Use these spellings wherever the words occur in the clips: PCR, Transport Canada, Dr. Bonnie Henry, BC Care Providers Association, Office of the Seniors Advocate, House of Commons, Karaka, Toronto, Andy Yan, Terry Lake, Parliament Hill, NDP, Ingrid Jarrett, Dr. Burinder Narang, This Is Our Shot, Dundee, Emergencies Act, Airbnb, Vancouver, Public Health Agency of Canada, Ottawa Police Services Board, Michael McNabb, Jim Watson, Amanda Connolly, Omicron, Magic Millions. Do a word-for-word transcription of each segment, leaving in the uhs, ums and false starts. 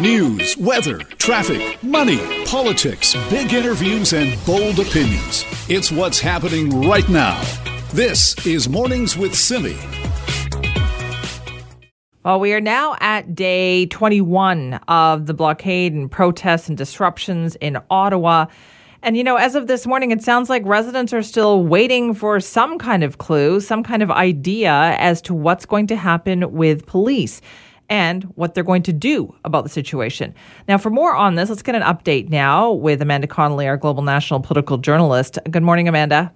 News, weather, traffic, money, politics, big interviews, and bold opinions. It's what's happening right now. This is Mornings with Simi. Well, we are now at day twenty-one of the blockade and protests and disruptions in Ottawa. And, you know, as of this morning, it sounds like residents are still waiting for some kind of clue, some kind of idea as to what's going to happen with police and what they're going to do about the situation. Now, for more on this, let's get an update now with Amanda Connolly, our global national political journalist. Good morning, Amanda.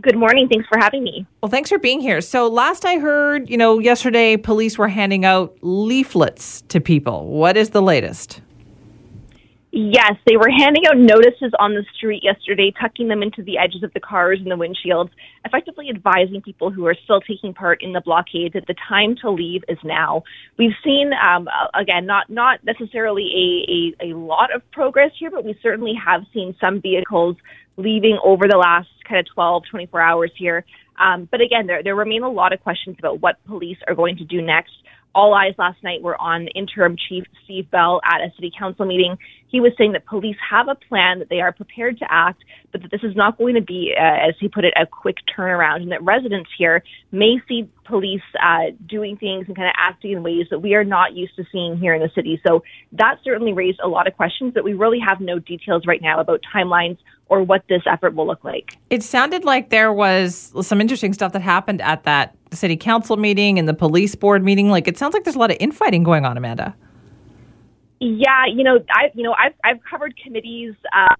Good morning. Thanks for having me. Well, thanks for being here. So last I heard, you know, yesterday, police were handing out leaflets to people. What is the latest? Yes, they were handing out notices on the street yesterday, tucking them into the edges of the cars and the windshields, effectively advising people who are still taking part in the blockade that the time to leave is now. We've seen, um, again, not not necessarily a, a, a lot of progress here, but we certainly have seen some vehicles leaving over the last kind of twelve, twenty-four hours here. Um, but again, there there remain a lot of questions about what police are going to do next. All eyes last night were on Interim Chief Steve Bell at a city council meeting. He was saying that police have a plan, that they are prepared to act, but that this is not going to be, uh, as he put it, a quick turnaround, and that residents here may see police uh, doing things and kind of acting in ways that we are not used to seeing here in the city. So that certainly raised a lot of questions, but we really have no details right now about timelines or what this effort will look like. It sounded like there was some interesting stuff that happened at that city council meeting and the police board meeting. Like, it sounds like there's a lot of infighting going on, Amanda. Yeah, you know, I, you know, I've, I've covered committees uh,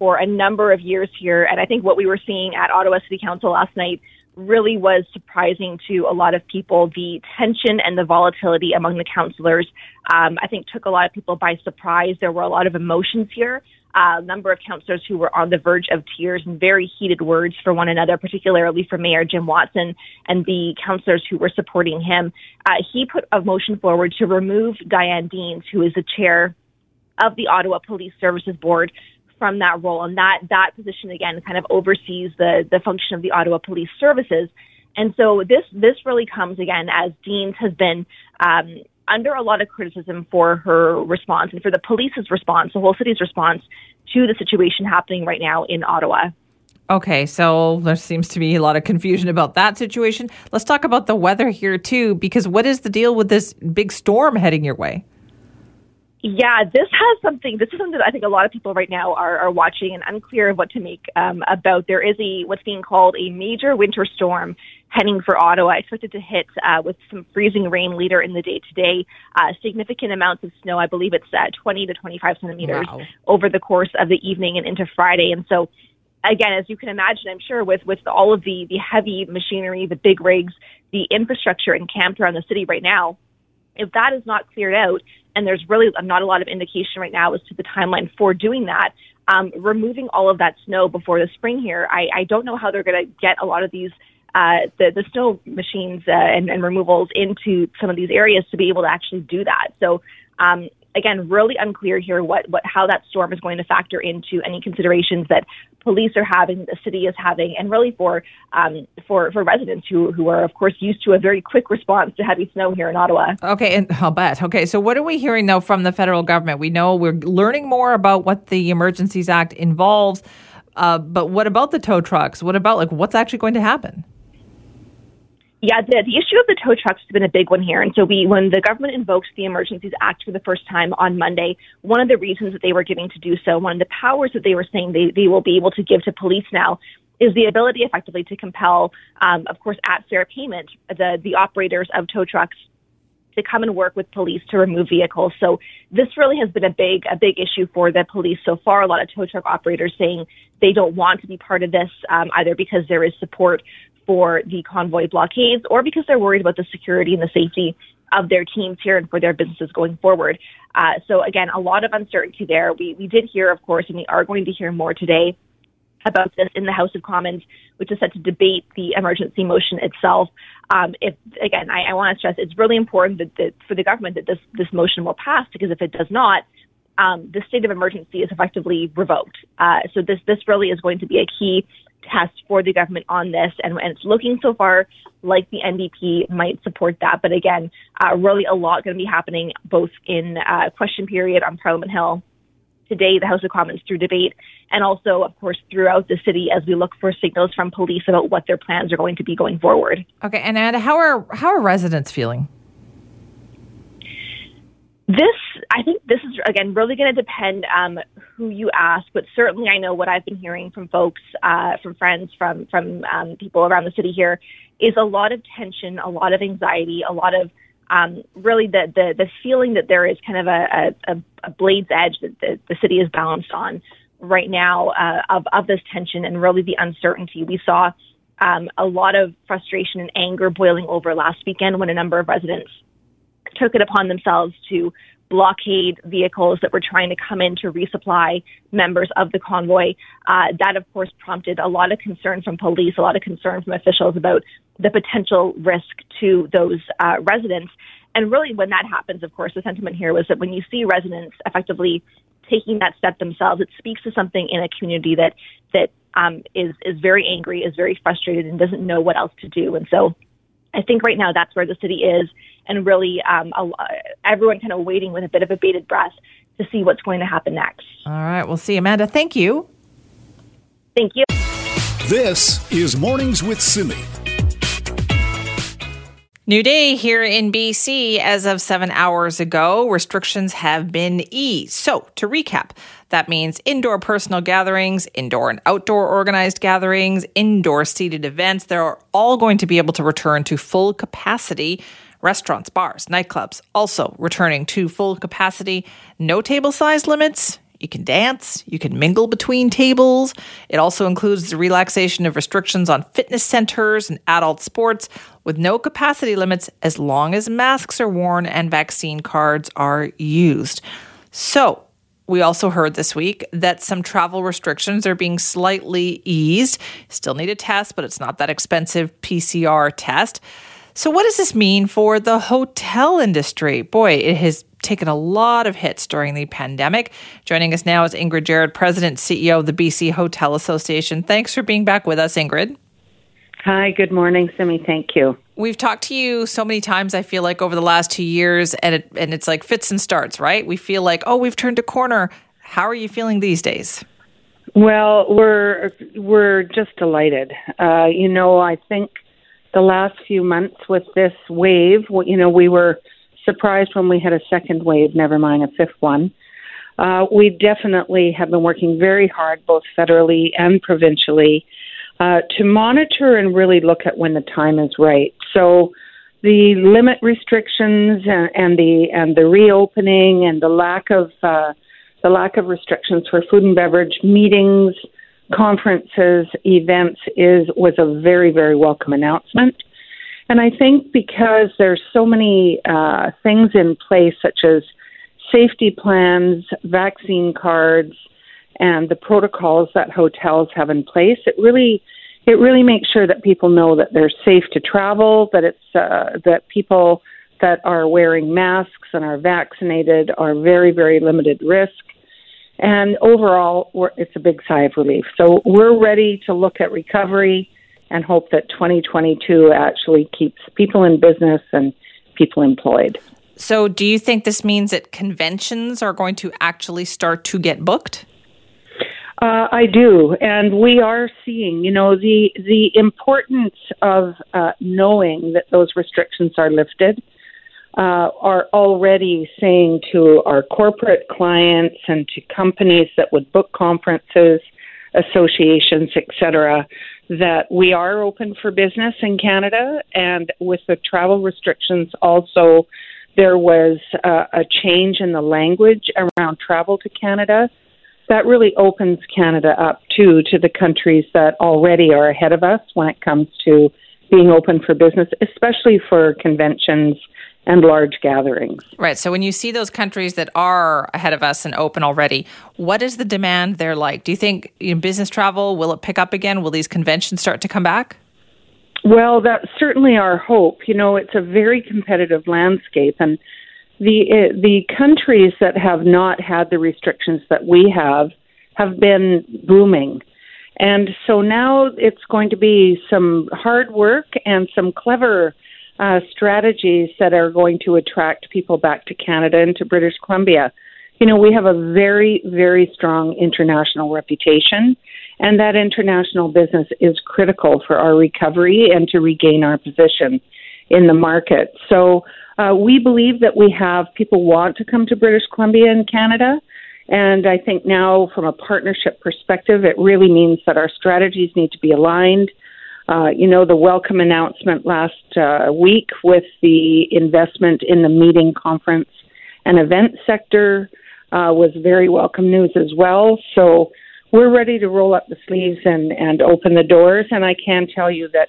for a number of years here. And I think what we were seeing at Ottawa City Council last night really was surprising to a lot of people. The tension and the volatility among the councillors, um, I think, took a lot of people by surprise. There were a lot of emotions here. A uh, number of councillors who were on the verge of tears and very heated words for one another, particularly for Mayor Jim Watson and the councillors who were supporting him. Uh, he put a motion forward to remove Diane Deans, who is the chair of the Ottawa Police Services Board, from that role. And that, that position, again, kind of oversees the, the function of the Ottawa Police Services. And so this, this really comes, again, as Deans has been um, under a lot of criticism for her response and for the police's response, the whole city's response to the situation happening right now in Ottawa. Okay, so there seems to be a lot of confusion about that situation. Let's talk about the weather here too, because what is the deal with this big storm heading your way? Yeah, this has something, this is something that I think a lot of people right now are, are watching and unclear of what to make um, about. There is a what's being called a major winter storm heading for Ottawa, expected to hit uh, with some freezing rain later in the day today, uh, significant amounts of snow. I believe it's uh, twenty to twenty-five centimeters wow. over the course of the evening and into Friday. And so, again, as you can imagine, I'm sure with, with all of the, the heavy machinery, the big rigs, the infrastructure encamped around the city right now, if that is not cleared out, and there's really not a lot of indication right now as to the timeline for doing that, um, removing all of that snow before the spring here, I, I don't know how they're going to get a lot of these, uh, the, the snow machines uh, and, and removals into some of these areas to be able to actually do that. So, um, again, really unclear here what, what how that storm is going to factor into any considerations that police are having, the city is having, and really for um, for for residents who, who are, of course, used to a very quick response to heavy snow here in Ottawa. Okay, and I'll bet. Okay, so what are we hearing, though, from the federal government? We know we're learning more about what the Emergencies Act involves, uh, but what about the tow trucks? What about, like, what's actually going to happen? Yeah, the, the issue of the tow trucks has been a big one here. And so we, when the government invoked the Emergencies Act for the first time on Monday, one of the reasons that they were giving to do so, one of the powers that they were saying they, they will be able to give to police now, is the ability effectively to compel, um, of course, at fair payment, the, the operators of tow trucks to come and work with police to remove vehicles. So this really has been a big, a big issue for the police so far. A lot of tow truck operators saying they don't want to be part of this, um, either because there is support for the convoy blockades or because they're worried about the security and the safety of their teams here and for their businesses going forward. Uh, so again, a lot of uncertainty there. We, we did hear, of course, and we are going to hear more today about this in the House of Commons, which is set to debate the emergency motion itself. Um, if again, I, I want to stress it's really important that, that for the government that this, this motion will pass, because if it does not, um, the state of emergency is effectively revoked. Uh, so this, this really is going to be a key test for the government on this, and, and it's looking so far like the N D P might support that. But again, uh, really a lot going to be happening both in uh, question period on Parliament Hill today, the House of Commons through debate, and also, of course, throughout the city as we look for signals from police about what their plans are going to be going forward. Okay, and Anna, how are how are residents feeling? This, I think this is, again, really going to depend um, who you ask, but certainly I know what I've been hearing from folks, uh, from friends, from, from um, people around the city here is a lot of tension, a lot of anxiety, a lot of um, really the, the, the feeling that there is kind of a, a, a blade's edge that the, the city is balanced on right now uh, of, of this tension and really the uncertainty. We saw um, a lot of frustration and anger boiling over last weekend when a number of residents took it upon themselves to blockade vehicles that were trying to come in to resupply members of the convoy. Uh, that, of course, prompted a lot of concern from police, a lot of concern from officials about the potential risk to those uh, residents. And really when that happens, of course, the sentiment here was that when you see residents effectively taking that step themselves, it speaks to something in a community that that um, is, is very angry, is very frustrated, and doesn't know what else to do. And so I think right now that's where the city is, and really um, a, everyone kind of waiting with a bit of a bated breath to see what's going to happen next. All right. We'll see. Amanda, thank you. Thank you. This is Mornings with Simi. New day here in B C as of seven hours ago. Restrictions have been eased. So to recap, that means indoor personal gatherings, indoor and outdoor organized gatherings, indoor seated events. They're all going to be able to return to full capacity. Restaurants, bars, nightclubs also returning to full capacity. No table size limits. You can dance, you can mingle between tables. It also includes the relaxation of restrictions on fitness centers and adult sports with no capacity limits as long as masks are worn and vaccine cards are used. So we also heard this week that some travel restrictions are being slightly eased. Still need a test, but it's not that expensive P C R test. So what does this mean for the hotel industry? Boy, it has taken a lot of hits during the pandemic. Joining us now is Ingrid Jarrett, President, C E O of the B C Hotel Association. Thanks for being back with us, Ingrid. Hi, good morning, Simi. Thank you. We've talked to you so many times, I feel like, over the last two years, and it, and it's like fits and starts, right? We feel like, oh, we've turned a corner. How are you feeling these days? Well, we're, we're just delighted. Uh, you know, I think the last few months with this wave, you know, we were surprised when we had a second wave, never mind a fifth one. Uh, we definitely have been working very hard, both federally and provincially, uh, to monitor and really look at when the time is right. So the limit restrictions and, and the and the reopening and the lack of uh, the lack of restrictions for food and beverage, meetings, conferences, events is was a very, very welcome announcement. And I think because there's so many uh, things in place, such as safety plans, vaccine cards, and the protocols that hotels have in place, it really, it really makes sure that people know that they're safe to travel, that it's uh, that people that are wearing masks and are vaccinated are very, very limited risk. And overall, we're, it's a big sigh of relief. So we're ready to look at recovery and hope that twenty twenty-two actually keeps people in business and people employed. So do you think this means that conventions are going to actually start to get booked? Uh, I do. And we are seeing, you know, the the importance of uh, knowing that those restrictions are lifted uh, are already saying to our corporate clients and to companies that would book conferences, associations, et cetera, that we are open for business in Canada. And with the travel restrictions also, there was uh, a change in the language around travel to Canada. That really opens Canada up, too, to the countries that already are ahead of us when it comes to being open for business, especially for conventions and large gatherings. Right. So when you see those countries that are ahead of us and open already, what is the demand there like? Do you think you know, business travel, will it pick up again? Will these conventions start to come back? Well, that's certainly our hope. You know, it's a very competitive landscape. And the uh, the countries that have not had the restrictions that we have have been booming. And so now it's going to be some hard work and some clever uh, strategies that are going to attract people back to Canada and to British Columbia. You know, we have a very, very strong international reputation, and that international business is critical for our recovery and to regain our position in the market. So uh, we believe that we have people want to come to British Columbia and Canada. And I think now from a partnership perspective, it really means that our strategies need to be aligned. Uh, you know, the welcome announcement last uh, week with the investment in the meeting, conference and event sector uh, was very welcome news as well. So we're ready to roll up the sleeves and, and open the doors. And I can tell you that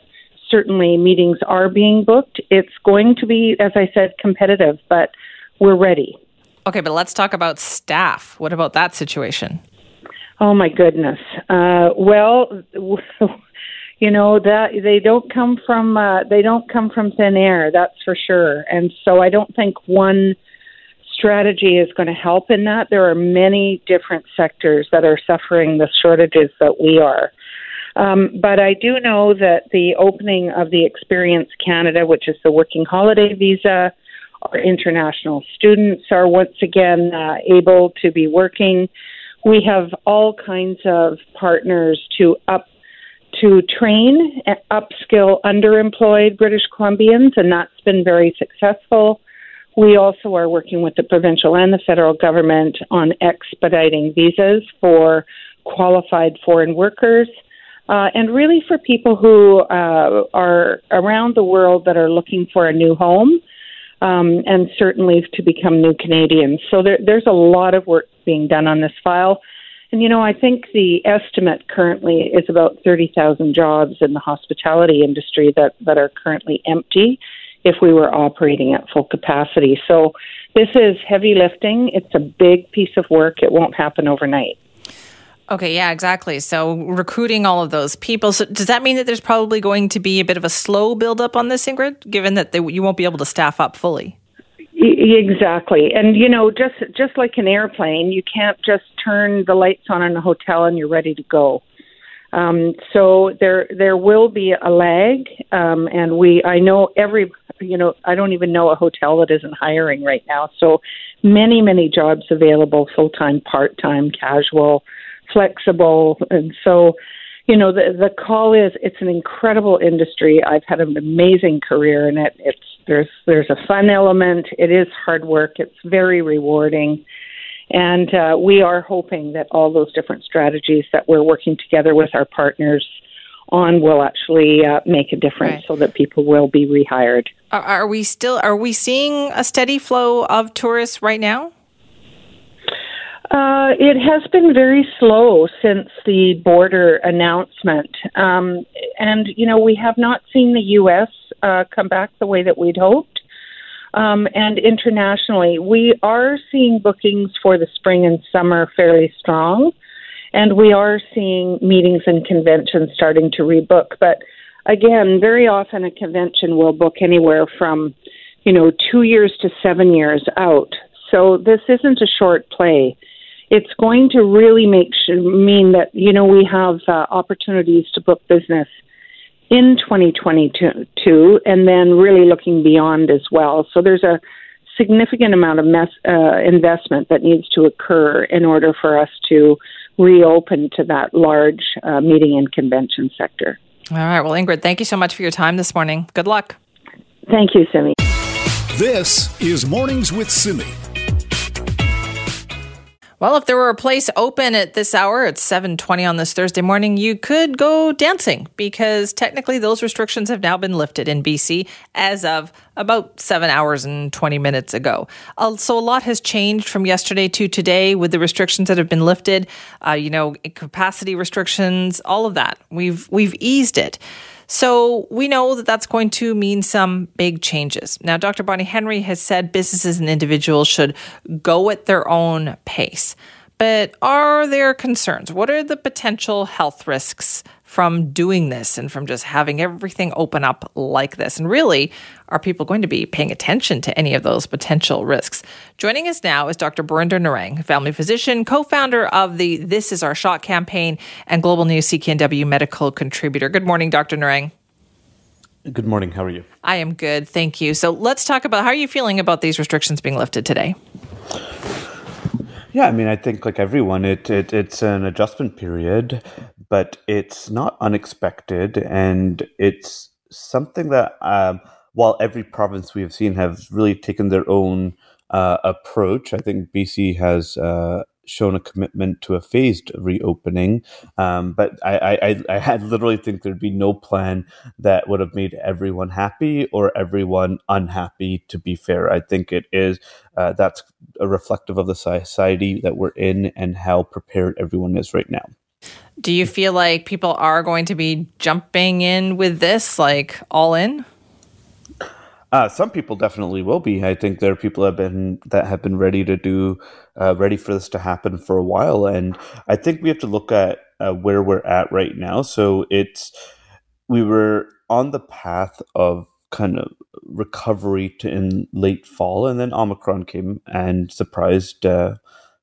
certainly meetings are being booked. It's going to be, as I said, competitive, but we're ready. Okay, but let's talk about staff. What about that situation? Oh, my goodness. Uh, well, you know, that they don't come from uh, they don't come from thin air, that's for sure. And so I don't think one strategy is going to help in that. There are many different sectors that are suffering the shortages that we are. Um, but I do know that the opening of the Experience Canada, which is the working holiday visa, our international students are once again uh, able to be working. We have all kinds of partners to up to train, upskill underemployed British Columbians, and that's been very successful. We also are working with the provincial and the federal government on expediting visas for qualified foreign workers, uh, and really for people who uh, are around the world that are looking for a new home. Um, and certainly to become new Canadians. So there, there's a lot of work being done on this file. And, you know, I think the estimate currently is about thirty thousand jobs in the hospitality industry that, that are currently empty if we were operating at full capacity. So this is heavy lifting. It's a big piece of work. It won't happen overnight. Okay, yeah, exactly. So recruiting all of those people. So does that mean that there's probably going to be a bit of a slow buildup on this, Ingrid, given that they, you won't be able to staff up fully? Exactly. And, you know, just just like an airplane, you can't just turn the lights on in a hotel and you're ready to go. Um, so there there will be a lag. Um, and we I know every, you know, I don't even know a hotel that isn't hiring right now. So many, many jobs available, full-time, part-time, casual, flexible. And so, you know, the the call is it's an incredible industry. I've had an amazing career in it. It's there's there's a fun element. It is hard work. It's very rewarding. And uh, we are hoping that all those different strategies that we're working together with our partners on will actually uh, make a difference, right, so that people will be rehired. Are, are we still are we seeing a steady flow of tourists right now? Uh, it has been very slow since the border announcement. Um, and, you know, we have not seen the U S uh, come back the way that we'd hoped. Um, and internationally, we are seeing bookings for the spring and summer fairly strong. And we are seeing meetings and conventions starting to rebook. But again, very often a convention will book anywhere from, you know, two years to seven years out. So this isn't a short play. It's going to really make sure, mean that, you know, we have uh, opportunities to book business in twenty twenty-two and then really looking beyond as well. So there's a significant amount of mess, uh, investment that needs to occur in order for us to reopen to that large uh, meeting and convention sector. All right. Well, Ingrid, thank you so much for your time this morning. Good luck. Thank you, Simi. This is Mornings with Simi. Well, if there were a place open at this hour, it's seven twenty on this Thursday morning, you could go dancing because technically those restrictions have now been lifted in B C as of about seven hours and twenty minutes ago. Uh, so a lot has changed from yesterday to today with the restrictions that have been lifted, uh, you know, capacity restrictions, all of that. We've we've eased it. So we know that that's going to mean some big changes. Now, Doctor Bonnie Henry has said businesses and individuals should go at their own pace. But are there concerns? What are the potential health risks from doing this and from just having everything open up like this? And really, are people going to be paying attention to any of those potential risks? Joining us now is Doctor Burinder Narang, family physician, co-founder of the This Is Our Shot campaign and Global News C K N W medical contributor. Good morning, Doctor Narang. Good morning. How are you? I am good. Thank you. So let's talk about how are you feeling about these restrictions being lifted today? Yeah, I mean, I think like everyone, it, it it's an adjustment period, but it's not unexpected. And it's something that um, while every province we have seen have really taken their own uh, approach, I think B C has uh, shown a commitment to a phased reopening. Um, but I, I, I literally think there'd be no plan that would have made everyone happy or everyone unhappy, to be fair. I think it is uh, that's reflective of the society that we're in and how prepared everyone is right now. Do you feel like people are going to be jumping in with this, like all in? Uh, some people definitely will be. I think there are people have been that have been ready to do, uh, ready for this to happen for a while. And I think we have to look at uh, where we're at right now. So it's we were on the path of kind of recovery to in late fall, and then Omicron came and surprised uh,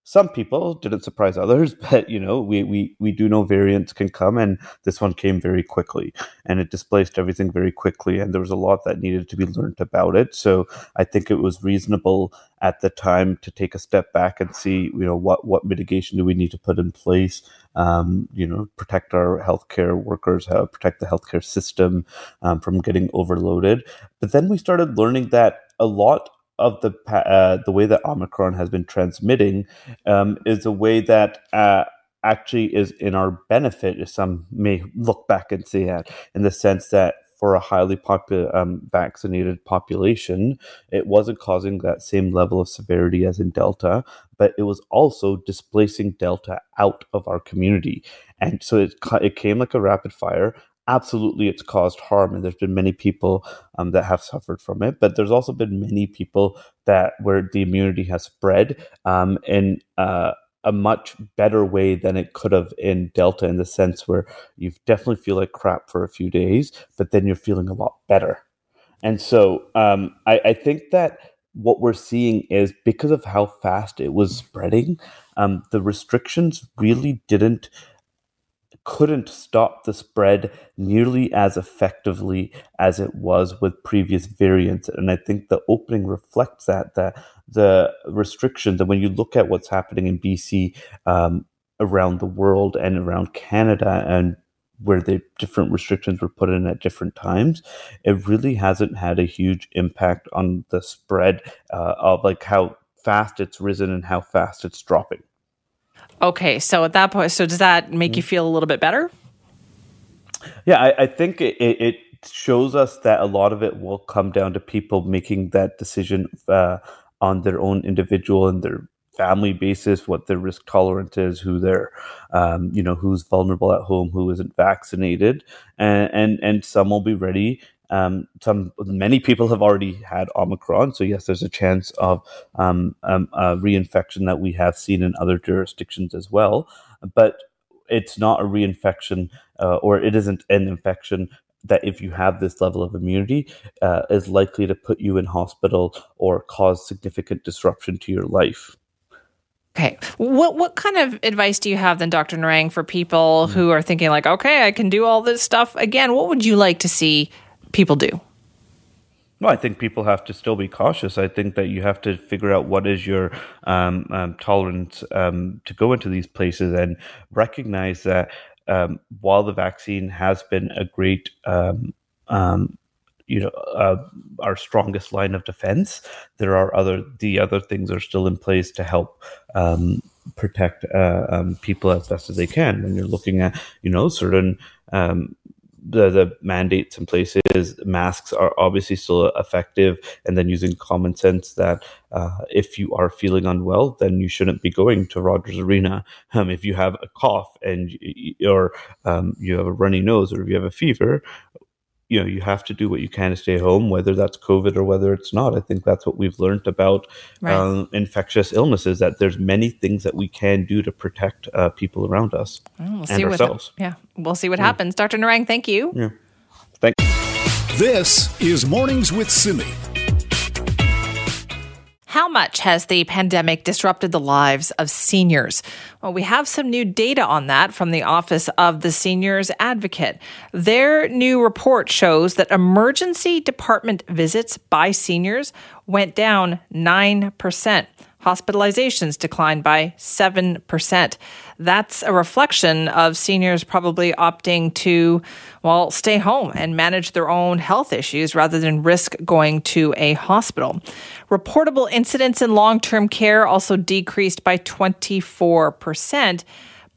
some people. Didn't surprise others, but you know we we we do know variants can come, and this one came very quickly, and it displaced everything very quickly, and there was a lot that needed to be learned about it. So I think it was reasonable at the time to take a step back and see, you know, what what mitigation do we need to put in place. Um, you know, protect our healthcare workers, how protect the healthcare system um, from getting overloaded. But then we started learning that a lot of the uh, the way that Omicron has been transmitting um, is a way that uh, actually is in our benefit, as some may look back and see at, in the sense that for a highly popu- um, vaccinated population, it wasn't causing that same level of severity as in Delta, but it was also displacing Delta out of our community. And so it, it came like a rapid fire. Absolutely, it's caused harm, and there's been many people um, that have suffered from it, but there's also been many people that where the immunity has spread um, in uh, a much better way than it could have in Delta, in the sense where you definitely feel like crap for a few days, but then you're feeling a lot better. And so um, I, I think that what we're seeing is because of how fast it was spreading, um, the restrictions really didn't couldn't stop the spread nearly as effectively as it was with previous variants. And I think the opening reflects that, that the restrictions, and when you look at what's happening in B C, um, around the world and around Canada, and where the different restrictions were put in at different times, it really hasn't had a huge impact on the spread uh, of like how fast it's risen and how fast it's dropping. Okay, so at that point, so does that make you feel a little bit better? Yeah, I, I think it, it shows us that a lot of it will come down to people making that decision uh, on their own individual and their family basis, what their risk tolerance is, who they're, um, you know, who's vulnerable at home, who isn't vaccinated, and and, and some will be ready. Um, some many people have already had Omicron, so yes, there's a chance of um, um, uh, reinfection that we have seen in other jurisdictions as well. But it's not a reinfection, uh, or it isn't an infection that, if you have this level of immunity, uh, is likely to put you in hospital or cause significant disruption to your life. Okay. What what kind of advice do you have then, Doctor Narang, for people mm-hmm. who are thinking like, okay, I can do all this stuff again? What would you like to see people do? Well, I think people have to still be cautious. I think that you have to figure out what is your um, um, tolerance um, to go into these places, and recognize that um, while the vaccine has been a great, um, um, you know, uh, our strongest line of defense, there are other the other things are still in place to help um, protect uh, um, people as best as they can. When you're looking at, you know, certain um, The, the mandates in places, masks are obviously still effective, and then using common sense that uh, if you are feeling unwell, then you shouldn't be going to Rogers Arena. Um, if you have a cough and or um, you have a runny nose, or if you have a fever, you know, you have to do what you can to stay home, whether that's COVID or whether it's not. I think that's what we've learned about right. um, infectious illnesses, that there's many things that we can do to protect uh, people around us well, we'll and see ourselves. What the, yeah, we'll see what yeah. happens. Doctor Narang, thank you. Yeah. Thank you. This is Mornings with Simi. How much has the pandemic disrupted the lives of seniors? Well, we have some new data on that from the Office of the Seniors Advocate. Their new report shows that emergency department visits by seniors went down nine percent. Hospitalizations declined by seven percent. That's a reflection of seniors probably opting to, well, stay home and manage their own health issues rather than risk going to a hospital. Reportable incidents in long-term care also decreased by twenty-four percent,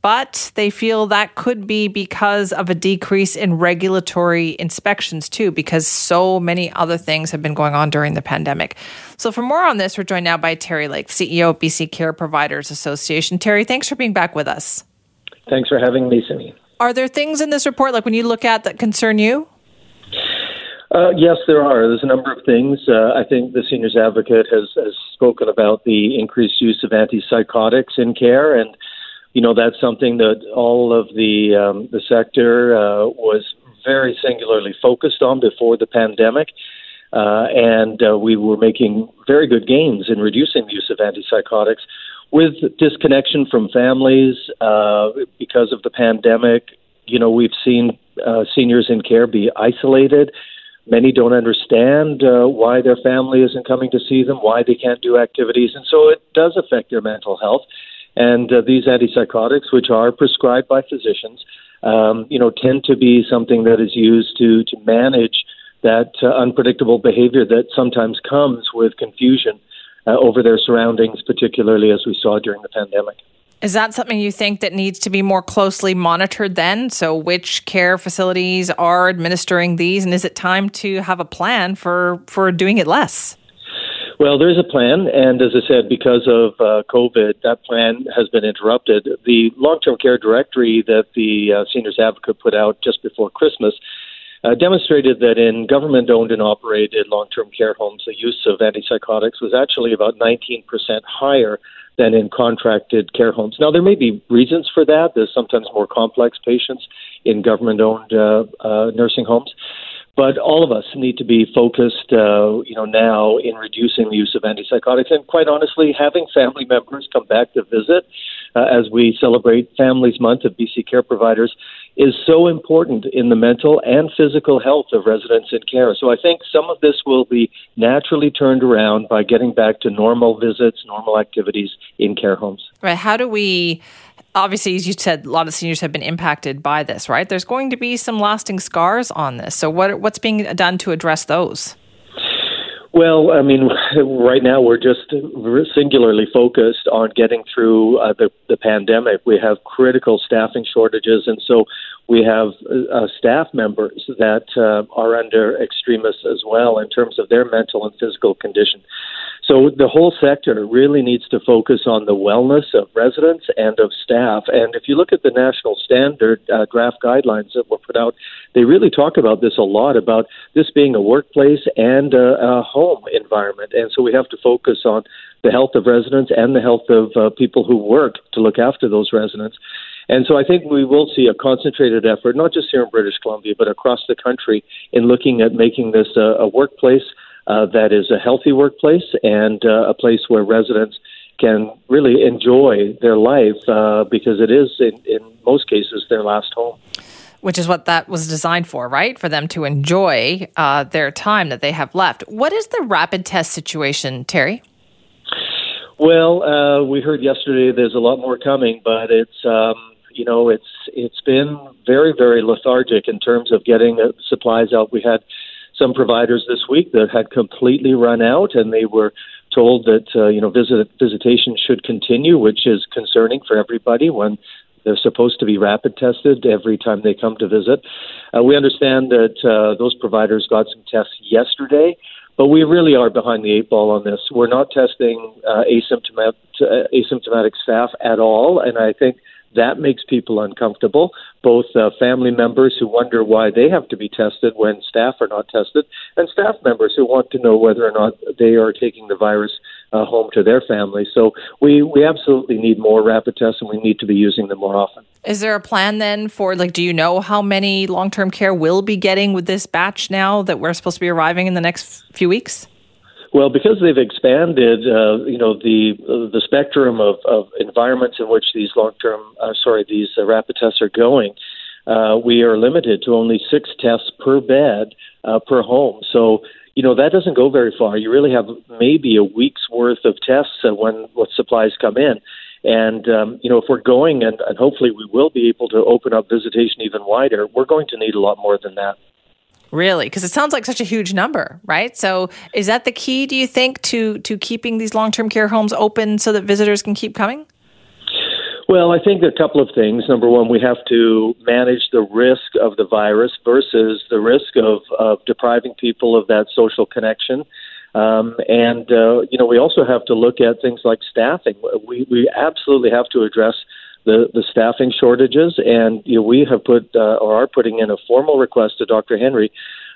but they feel that could be because of a decrease in regulatory inspections too, because so many other things have been going on during the pandemic. So for more on this, we're joined now by Terry Lake, C E O of B C Care Providers Association. Terry, thanks for being back with us. Thanks for having me, Simi. Are there things in this report, like when you look at, that concern you? Uh, yes, there are. There's a number of things. Uh, I think the Seniors Advocate has, has spoken about the increased use of antipsychotics in care, and you know, that's something that all of the um, the sector uh, was very singularly focused on before the pandemic. Uh, and uh, we were making very good gains in reducing the use of antipsychotics. With disconnection from families uh, because of the pandemic, you know, we've seen uh, seniors in care be isolated. Many don't understand uh, why their family isn't coming to see them, why they can't do activities. And so it does affect their mental health. And uh, these antipsychotics, which are prescribed by physicians, um, you know, tend to be something that is used to to manage that uh, unpredictable behavior that sometimes comes with confusion uh, over their surroundings, particularly as we saw during the pandemic. Is that something you think that needs to be more closely monitored then? So which care facilities are administering these, and is it time to have a plan for, for doing it less? Well, there is a plan, and as I said, because of uh, COVID, that plan has been interrupted. The long-term care directory that the uh, Seniors Advocate put out just before Christmas uh, demonstrated that in government-owned and operated long-term care homes, the use of antipsychotics was actually about nineteen percent higher than in contracted care homes. Now, there may be reasons for that. There's sometimes more complex patients in government-owned uh, uh, nursing homes. But all of us need to be focused, uh, you know, now in reducing the use of antipsychotics. And quite honestly, having family members come back to visit uh, as we celebrate Families Month of B C Care Providers is so important in the mental and physical health of residents in care. So I think some of this will be naturally turned around by getting back to normal visits, normal activities in care homes. Right. How do we... Obviously, as you said, a lot of seniors have been impacted by this, right? There's going to be some lasting scars on this. So what what's being done to address those? Well, I mean, right now we're just singularly focused on getting through uh, the, the pandemic. We have critical staffing shortages, and so we have uh, staff members that uh, are under extremists as well in terms of their mental and physical condition. So the whole sector really needs to focus on the wellness of residents and of staff. And if you look at the national standard uh, draft guidelines that were put out, they really talk about this a lot, about this being a workplace and a, a home environment. And so we have to focus on the health of residents and the health of uh, people who work to look after those residents. And so I think we will see a concentrated effort, not just here in British Columbia, but across the country in looking at making this a, a workplace Uh, that is a healthy workplace and uh, a place where residents can really enjoy their life uh, because it is, in, in most cases, their last home. Which is what that was designed for, right? For them to enjoy uh, their time that they have left. What is the rapid test situation, Terry? Well, uh, we heard yesterday there's a lot more coming, but it's... Um, You know, it's it's been very, very lethargic in terms of getting the supplies out. We had some providers this week that had completely run out, and they were told that, uh, you know, visit, visitation should continue, which is concerning for everybody when they're supposed to be rapid tested every time they come to visit. Uh, we understand that uh, those providers got some tests yesterday, but we really are behind the eight ball on this. We're not testing uh, asymptomatic, uh, asymptomatic staff at all, and I think That makes people uncomfortable, both uh, family members who wonder why they have to be tested when staff are not tested, and staff members who want to know whether or not they are taking the virus uh, home to their family. So we, we absolutely need more rapid tests, and we need to be using them more often. Is there a plan then for, like, do you know how many long-term care will be getting with this batch now that we're supposed to be arriving in the next few weeks? Well, because they've expanded, uh, you know, the uh, the spectrum of, of environments in which these long-term, uh, sorry, these uh, rapid tests are going, uh, we are limited to only six tests per bed uh, per home. So, you know, that doesn't go very far. You really have maybe a week's worth of tests uh, when, when supplies come in. And, um, you know, if we're going, and, and hopefully we will be able to open up visitation even wider, we're going to need a lot more than that. Really? Because it sounds like such a huge number, right? So is that the key, do you think, to to keeping these long-term care homes open so that visitors can keep coming? Well, I think there are a couple of things. Number one, we have to manage the risk of the virus versus the risk of, of depriving people of that social connection. Um, and, uh, you know, we also have to look at things like staffing. We, we absolutely have to address The, the staffing shortages, and you know, we have put uh, or are putting in a formal request to Doctor Henry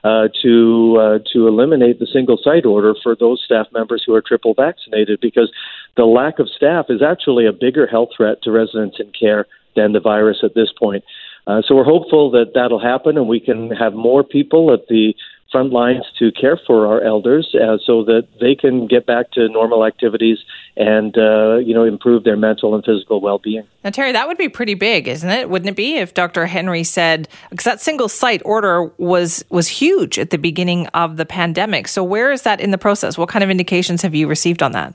uh, to uh, to eliminate the single site order for those staff members who are triple vaccinated, because the lack of staff is actually a bigger health threat to residents in care than the virus at this point. Uh, so we're hopeful that that'll happen, and we can have more people at the front lines to care for our elders uh, so that they can get back to normal activities and, uh, you know, improve their mental and physical well-being. Now, Terry, that would be pretty big, isn't it? Wouldn't it be if Doctor Henry said, because that single site order was, was huge at the beginning of the pandemic. So where is that in the process? What kind of indications have you received on that?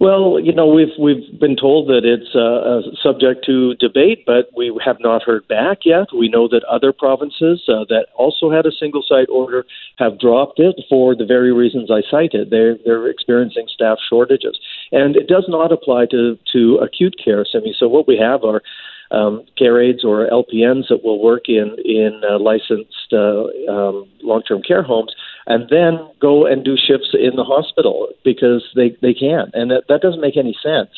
Well, you know, we've we've been told that it's uh, subject to debate, but we have not heard back yet. We know that other provinces uh, that also had a single site order have dropped it for the very reasons I cited. They're, they're experiencing staff shortages. And it does not apply to, to acute care, Simi. So what we have are um, care aides or L P Ns that will work in, in uh, licensed uh, um, long-term care homes, and then go and do shifts in the hospital because they, they can. And that, that doesn't make any sense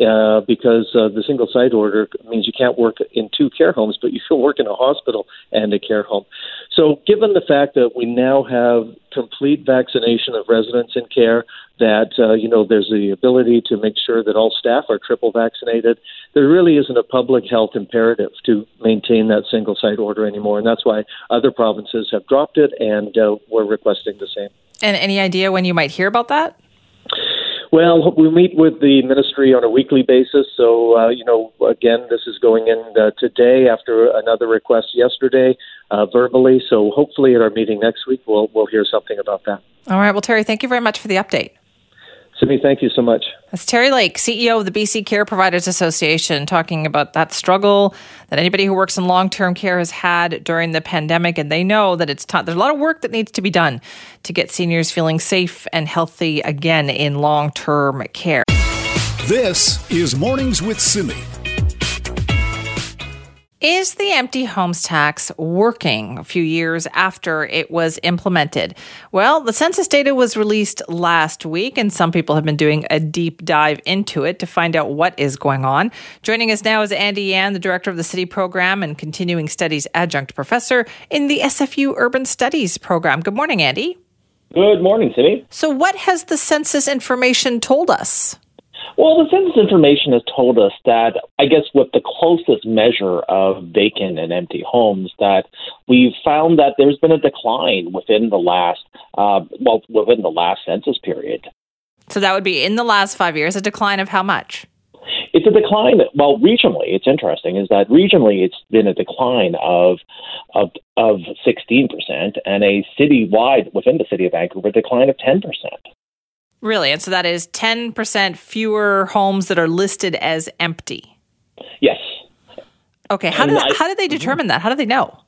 uh, because uh, the single site order means you can't work in two care homes, but you can work in a hospital and a care home. So given the fact that we now have complete vaccination of residents in care, that, uh, you know, there's the ability to make sure that all staff are triple vaccinated, there really isn't a public health imperative to maintain that single site order anymore. And that's why other provinces have dropped it, and uh, we're requesting the same. And any idea when you might hear about that? Well, we meet with the ministry on a weekly basis. So, uh, you know, again, this is going in uh, today after another request yesterday uh, verbally. So hopefully at our meeting next week, we'll, we'll hear something about that. All right. Well, Terry, thank you very much for the update. Simi, thank you so much. That's Terry Lake, C E O of the B C Care Providers Association, talking about that struggle that anybody who works in long-term care has had during the pandemic. And they know that it's t- there's a lot of work that needs to be done to get seniors feeling safe and healthy again in long-term care. This is Mornings with Simi. Is the empty homes tax working a few years after it was implemented? Well, the census data was released last week, and some people have been doing a deep dive into it to find out what is going on. Joining us now is Andy Yan, the director of the City Program and Continuing Studies Adjunct Professor in the S F U Urban Studies Program. Good morning, Andy. Good morning, Simi. So what has the census information told us? Well, the census information has told us that, I guess, with the closest measure of vacant and empty homes, that we've found that there's been a decline within the last, uh, well, within the last census period. So that would be in the last five years, a decline of how much? It's a decline. That, well, regionally, it's interesting, is that regionally it's been a decline of of of sixteen percent and a citywide, within the city of Vancouver, decline of ten percent. Really? And so that is ten percent fewer homes that are listed as empty? Yes. Okay. How do, I, how do they determine that? How do they know?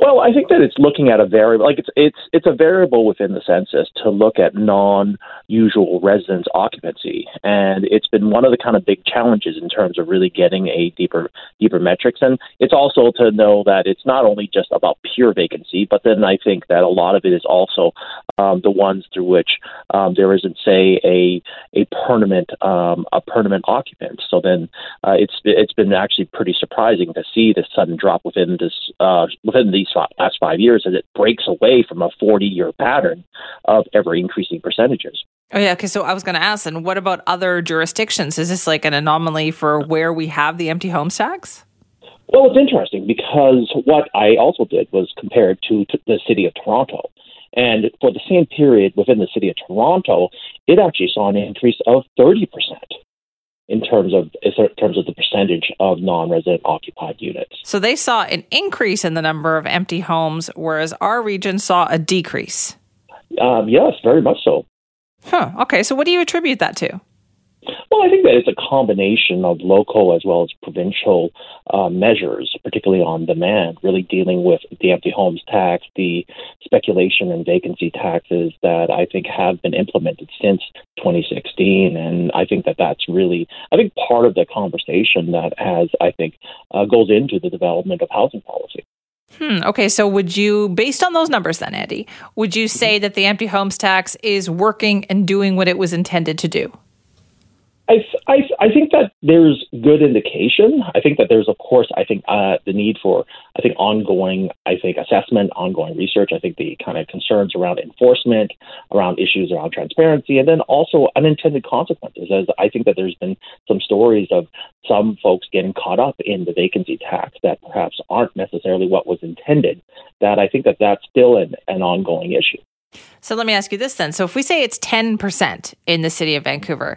Well, I think that it's looking at a variable, like it's it's it's a variable within the census to look at non-usual residence occupancy, and it's been one of the kind of big challenges in terms of really getting a deeper deeper metrics. And it's also to know that it's not only just about pure vacancy, but then I think that a lot of it is also um, the ones through which um, there isn't, say, a a permanent um, a permanent occupant. So then uh, it's it's been actually pretty surprising to see this sudden drop within this uh, within the last five years as it breaks away from a forty-year pattern of ever increasing percentages. Oh yeah, okay. So I was going to ask, and what about other jurisdictions? Is this like an anomaly for where we have the empty homes tax? Well, it's interesting because what I also did was compare it to the city of Toronto. And for the same period within the city of Toronto, it actually saw an increase of thirty percent in terms of in terms of the percentage of non-resident occupied units. So they saw an increase in the number of empty homes, whereas our region saw a decrease. Um, yes, very much so. Huh. Okay. So what do you attribute that to? Well, I think that it's a combination of local as well as provincial uh, measures, particularly on demand, really dealing with the empty homes tax, the speculation and vacancy taxes that I think have been implemented since twenty sixteen. And I think that that's really, I think, part of the conversation that has, I think, uh, goes into the development of housing policy. Hmm, okay, so would you, based on those numbers then, Andy, would you say that the empty homes tax is working and doing what it was intended to do? I, I, I think that there's good indication. I think that there's, of course, I think uh, the need for, I think, ongoing, I think, assessment, ongoing research. I think the kind of concerns around enforcement, around issues around transparency, and then also unintended consequences. As I think that there's been some stories of some folks getting caught up in the vacancy tax that perhaps aren't necessarily what was intended, that I think that that's still an, an ongoing issue. So let me ask you this then. So if we say it's ten percent in the city of Vancouver,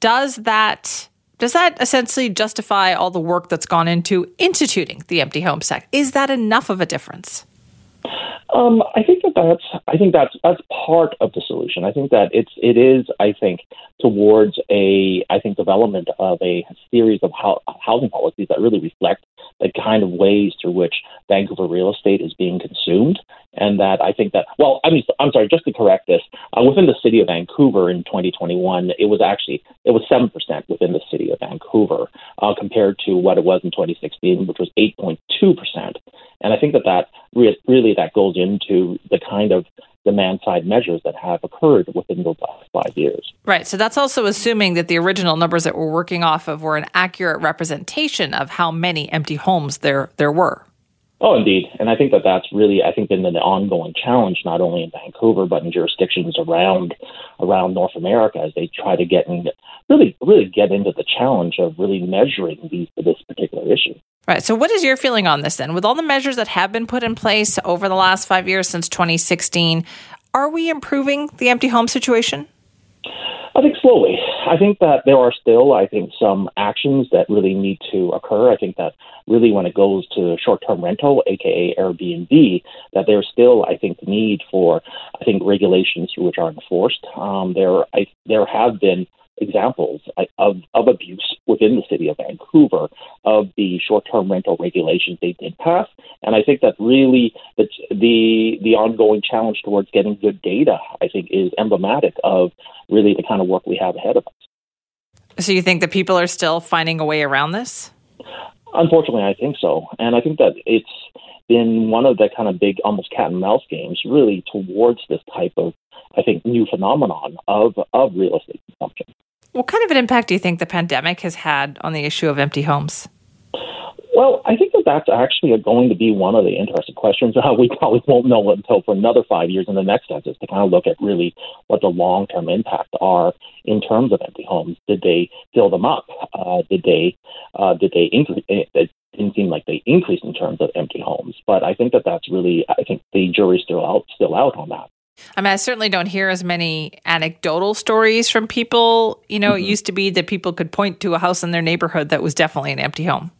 Does that does that essentially justify all the work that's gone into instituting the empty home tax? Is that enough of a difference? Um, I think that that's I think that's that's part of the solution. I think that it's it is I think towards a I think development of a series of ho- housing policies that really reflect the kind of ways through which Vancouver real estate is being consumed, and that I think that well I mean I'm sorry just to correct this uh, within the city of Vancouver in twenty twenty-one it was actually it was seven percent within the city of Vancouver uh, compared to what it was in twenty sixteen, which was eight point two percent, and I think that that re- really that goes into the kind of demand-side measures that have occurred within the last five years. Right. So that's also assuming that the original numbers that we're working off of were an accurate representation of how many empty homes there there were. Oh, indeed. And I think that that's really, I think, been an ongoing challenge, not only in Vancouver, but in jurisdictions around around North America as they try to get in, really, really get into the challenge of really measuring these, this particular issue. Right. So what is your feeling on this then? With all the measures that have been put in place over the last five years since twenty sixteen, are we improving the empty home situation? I think slowly. I think that there are still, I think, some actions that really need to occur. I think that really when it goes to short-term rental, aka Airbnb, that there's still, I think, the need for, I think, regulations which are enforced. Um, there, I, there have been examples of, of abuse within the city of Vancouver of the short-term rental regulations they did pass. And I think that really the, the the ongoing challenge towards getting good data, I think, is emblematic of really the kind of work we have ahead of us. So you think that people are still finding a way around this? Unfortunately, I think so. And I think that it's been one of the kind of big almost cat and mouse games really towards this type of, I think, new phenomenon of, of real estate consumption. What kind of an impact do you think the pandemic has had on the issue of empty homes? Well, I think that that's actually going to be one of the interesting questions. Uh, we probably won't know until for another five years in the next census to kind of look at really what the long-term impacts are in terms of empty homes. Did they fill them up? Uh, did they uh, did they increase? It didn't seem like they increased in terms of empty homes, but I think that that's really I think the jury's still out still out on that. I mean, I certainly don't hear as many anecdotal stories from people. You know, mm-hmm. It used to be that people could point to a house in their neighborhood that was definitely an empty home.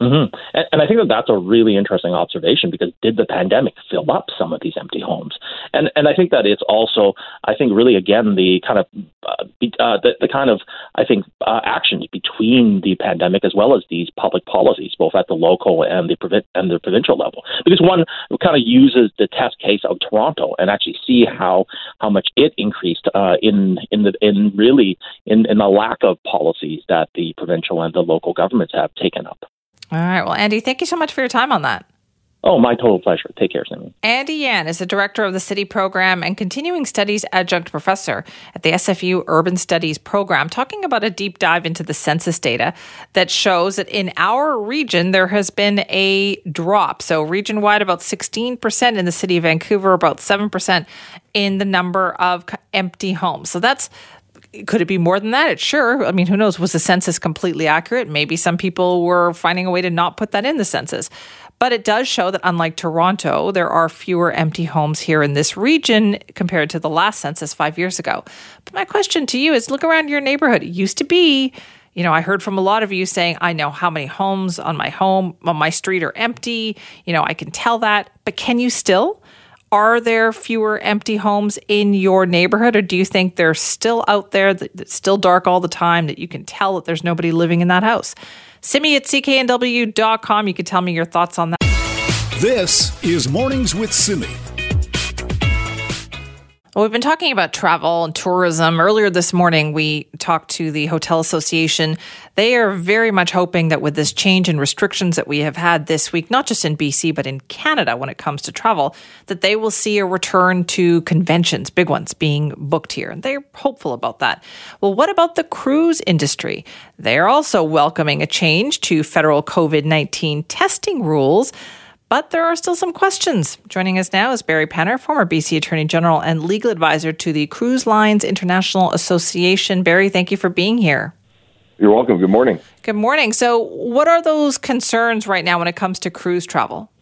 Mm-hmm. And, and I think that that's a really interesting observation, because did the pandemic fill up some of these empty homes? And and I think that it's also, I think really, again, the kind of, uh, uh, the, the kind of, I think, uh, actions between the pandemic as well as these public policies, both at the local and the, provi- and the provincial level. Because one kind of uses the test case of Toronto and actually see how, how much it increased uh, in in the in really in, in the lack of policies that the provincial and the local governments have taken up. All right. Well, Andy, thank you so much for your time on that. Oh, my total pleasure. Take care, Sammy. Andy Yan is the director of the City Program and Continuing Studies Adjunct Professor at the S F U Urban Studies Program, talking about a deep dive into the census data that shows that in our region, there has been a drop. So region-wide, about sixteen percent in the city of Vancouver, about seven percent in the number of empty homes. So that's Could it be more than that? It's sure. I mean, who knows? Was the census completely accurate? Maybe some people were finding a way to not put that in the census. But it does show that unlike Toronto, there are fewer empty homes here in this region compared to the last census five years ago. But my question to you is, look around your neighborhood. It used to be, you know, I heard from a lot of you saying, I know how many homes on my home, on my street are empty. You know, I can tell that. But can you still? Are there fewer empty homes in your neighborhood, or do you think they're still out there, that's still dark all the time, that you can tell that there's nobody living in that house? Simi at C K N W dot com. You can tell me your thoughts on that. This is Mornings with Simi. Well, we've been talking about travel and tourism. Earlier this morning, we talked to the Hotel Association. They are very much hoping that with this change in restrictions that we have had this week, not just in B C, but in Canada when it comes to travel, that they will see a return to conventions, big ones being booked here. And they're hopeful about that. Well, what about the cruise industry? They're also welcoming a change to federal COVID nineteen testing rules. But there are still some questions. Joining us now is Barry Penner, former B C Attorney General and legal advisor to the Cruise Lines International Association. Barry, thank you for being here. You're welcome. Good morning. Good morning. So what are those concerns right now when it comes to cruise travel?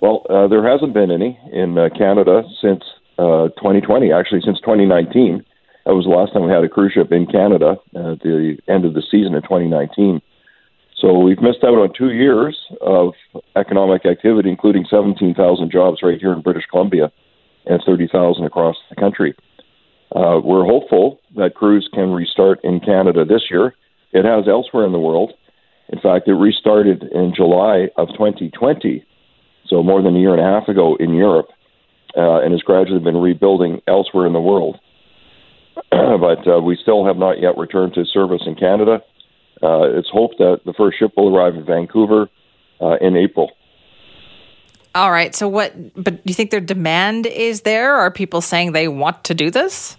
Well, uh, there hasn't been any in uh, Canada since uh, twenty twenty, actually since twenty nineteen. That was the last time we had a cruise ship in Canada uh, at the end of the season in twenty nineteen. So we've missed out on two years of economic activity, including seventeen thousand jobs right here in British Columbia and thirty thousand across the country. Uh, we're hopeful that cruise can restart in Canada this year. It has elsewhere in the world. In fact, it restarted in July of twenty twenty, so more than a year and a half ago in Europe, uh, and has gradually been rebuilding elsewhere in the world. But uh, we still have not yet returned to service in Canada. Uh, it's hoped that the first ship will arrive in Vancouver uh, in April. All right. So what, but do you think their demand is there? Are people saying they want to do this?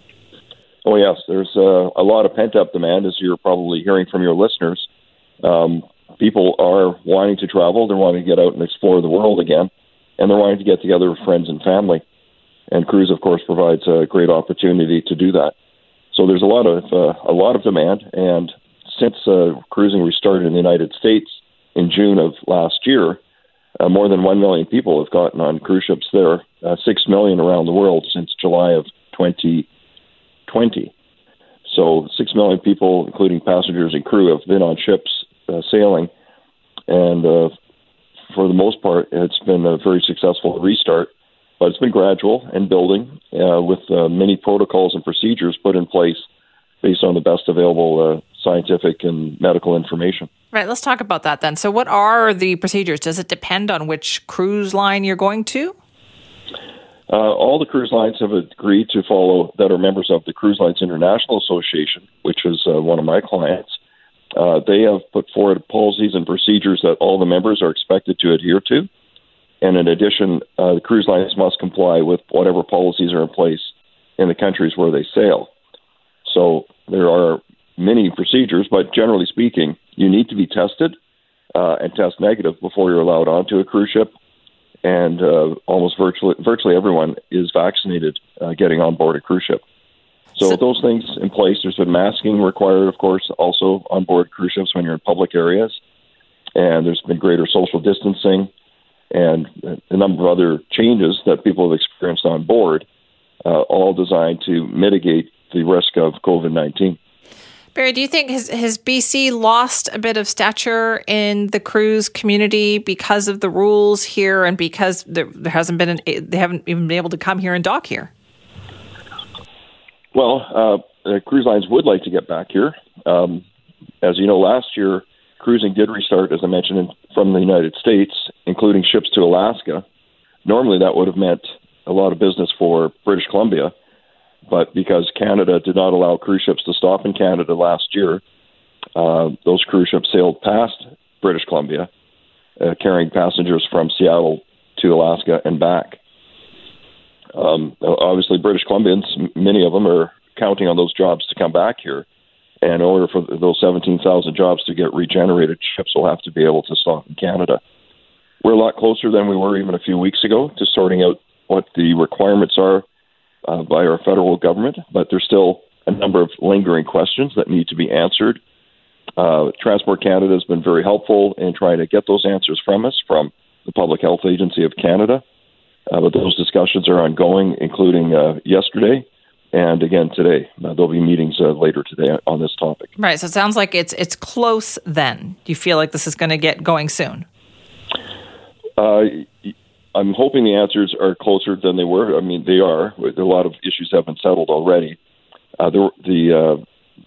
Oh, yes. There's uh, a lot of pent-up demand, as you're probably hearing from your listeners. Um, people are wanting to travel. They're wanting to get out and explore the world again. And they're wanting to get together with friends and family. And cruise, of course, provides a great opportunity to do that. So there's a lot of uh, a lot of demand, and since uh, cruising restarted in the United States in June of last year, uh, more than one million people have gotten on cruise ships there, uh, six million around the world since July of twenty twenty. So six million people, including passengers and crew, have been on ships uh, sailing. And uh, for the most part, it's been a very successful restart. But it's been gradual and building uh, with uh, many protocols and procedures put in place based on the best available uh, scientific and medical information. Right. Let's talk about that then. So what are the procedures? Does it depend on which cruise line you're going to? Uh, all the cruise lines have agreed to follow, that are members of the Cruise Lines International Association, which is uh, one of my clients. Uh, they have put forward policies and procedures that all the members are expected to adhere to. And in addition, uh, the cruise lines must comply with whatever policies are in place in the countries where they sail. So there are many procedures, but generally speaking, you need to be tested uh, and test negative before you're allowed onto a cruise ship. And uh, almost virtually, virtually everyone is vaccinated uh, getting on board a cruise ship. So, so with those things in place, there's been masking required, of course, also on board cruise ships when you're in public areas. And there's been greater social distancing and a number of other changes that people have experienced on board, uh, all designed to mitigate the risk of COVID nineteen. Barry, do you think has, has B C lost a bit of stature in the cruise community because of the rules here and because there, there hasn't been an, they haven't even been able to come here and dock here? Well, uh, the cruise lines would like to get back here. Um, as you know, last year, cruising did restart, as I mentioned, in, from the United States, including ships to Alaska. Normally, that would have meant a lot of business for British Columbia, but because Canada did not allow cruise ships to stop in Canada last year, uh, those cruise ships sailed past British Columbia, uh, carrying passengers from Seattle to Alaska and back. Um, obviously, British Columbians, many of them are counting on those jobs to come back here. And in order for those seventeen thousand jobs to get regenerated, ships will have to be able to stop in Canada. We're a lot closer than we were even a few weeks ago to sorting out what the requirements are uh, by our federal government, but there's still a number of lingering questions that need to be answered. Uh, Transport Canada has been very helpful in trying to get those answers from us, from the Public Health Agency of Canada. Uh, but those discussions are ongoing, including uh, yesterday and again today. Uh, there'll be meetings uh, later today on this topic. Right. So it sounds like it's it's close then. Do you feel like this is going to get going soon? Uh, I'm hoping the answers are closer than they were. I mean, they are. A lot of issues have been settled already. Uh, the the, uh,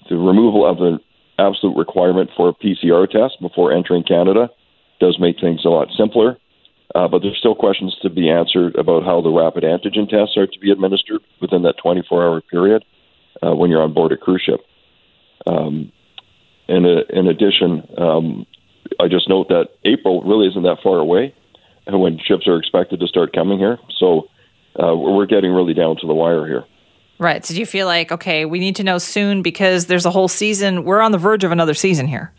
the removal of the absolute requirement for a P C R test before entering Canada does make things a lot simpler. Uh, but there's still questions to be answered about how the rapid antigen tests are to be administered within that twenty-four hour period uh, when you're on board a cruise ship. Um, and, uh, in addition, um, I just note that April really isn't that far away when ships are expected to start coming here. So uh, we're getting really down to the wire here. Right. So do you feel like, okay, we need to know soon because there's a whole season. We're on the verge of another season here.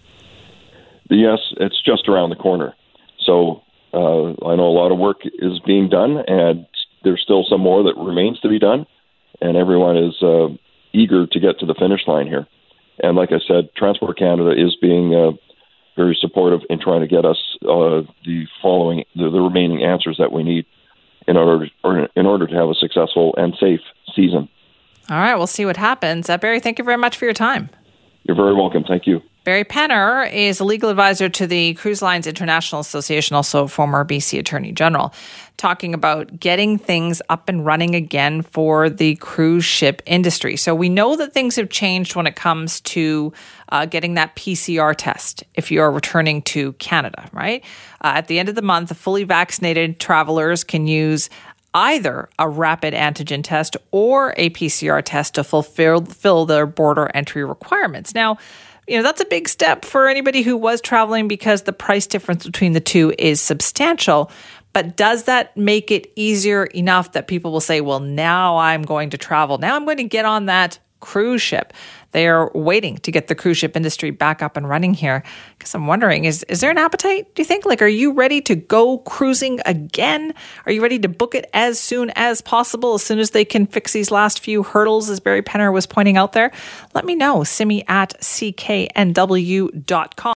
Yes, it's just around the corner. So Uh, I know a lot of work is being done, and there's still some more that remains to be done, and everyone is uh, eager to get to the finish line here. And like I said, Transport Canada is being uh, very supportive in trying to get us uh, the following, the, the remaining answers that we need in order, or in order to have a successful and safe season. All right, we'll see what happens. Uh, Barry, thank you very much for your time. You're very welcome. Thank you. Barry Penner is a legal advisor to the Cruise Lines International Association, also former B C Attorney General, talking about getting things up and running again for the cruise ship industry. So we know that things have changed when it comes to uh, getting that P C R test if you are returning to Canada, right? Uh, at the end of the month, fully vaccinated travelers can use either a rapid antigen test or a P C R test to fulfill, fulfill their border entry requirements. Now, you know, that's a big step for anybody who was traveling because the price difference between the two is substantial. But does that make it easier enough that people will say, well, now I'm going to travel. Now I'm going to get on that cruise ship. They are waiting to get the cruise ship industry back up and running here. Because I'm wondering, is is there an appetite, do you think? Like, are you ready to go cruising again? Are you ready to book it as soon as possible, as soon as they can fix these last few hurdles, as Barry Penner was pointing out there? Let me know. Simi at C K N W dot com.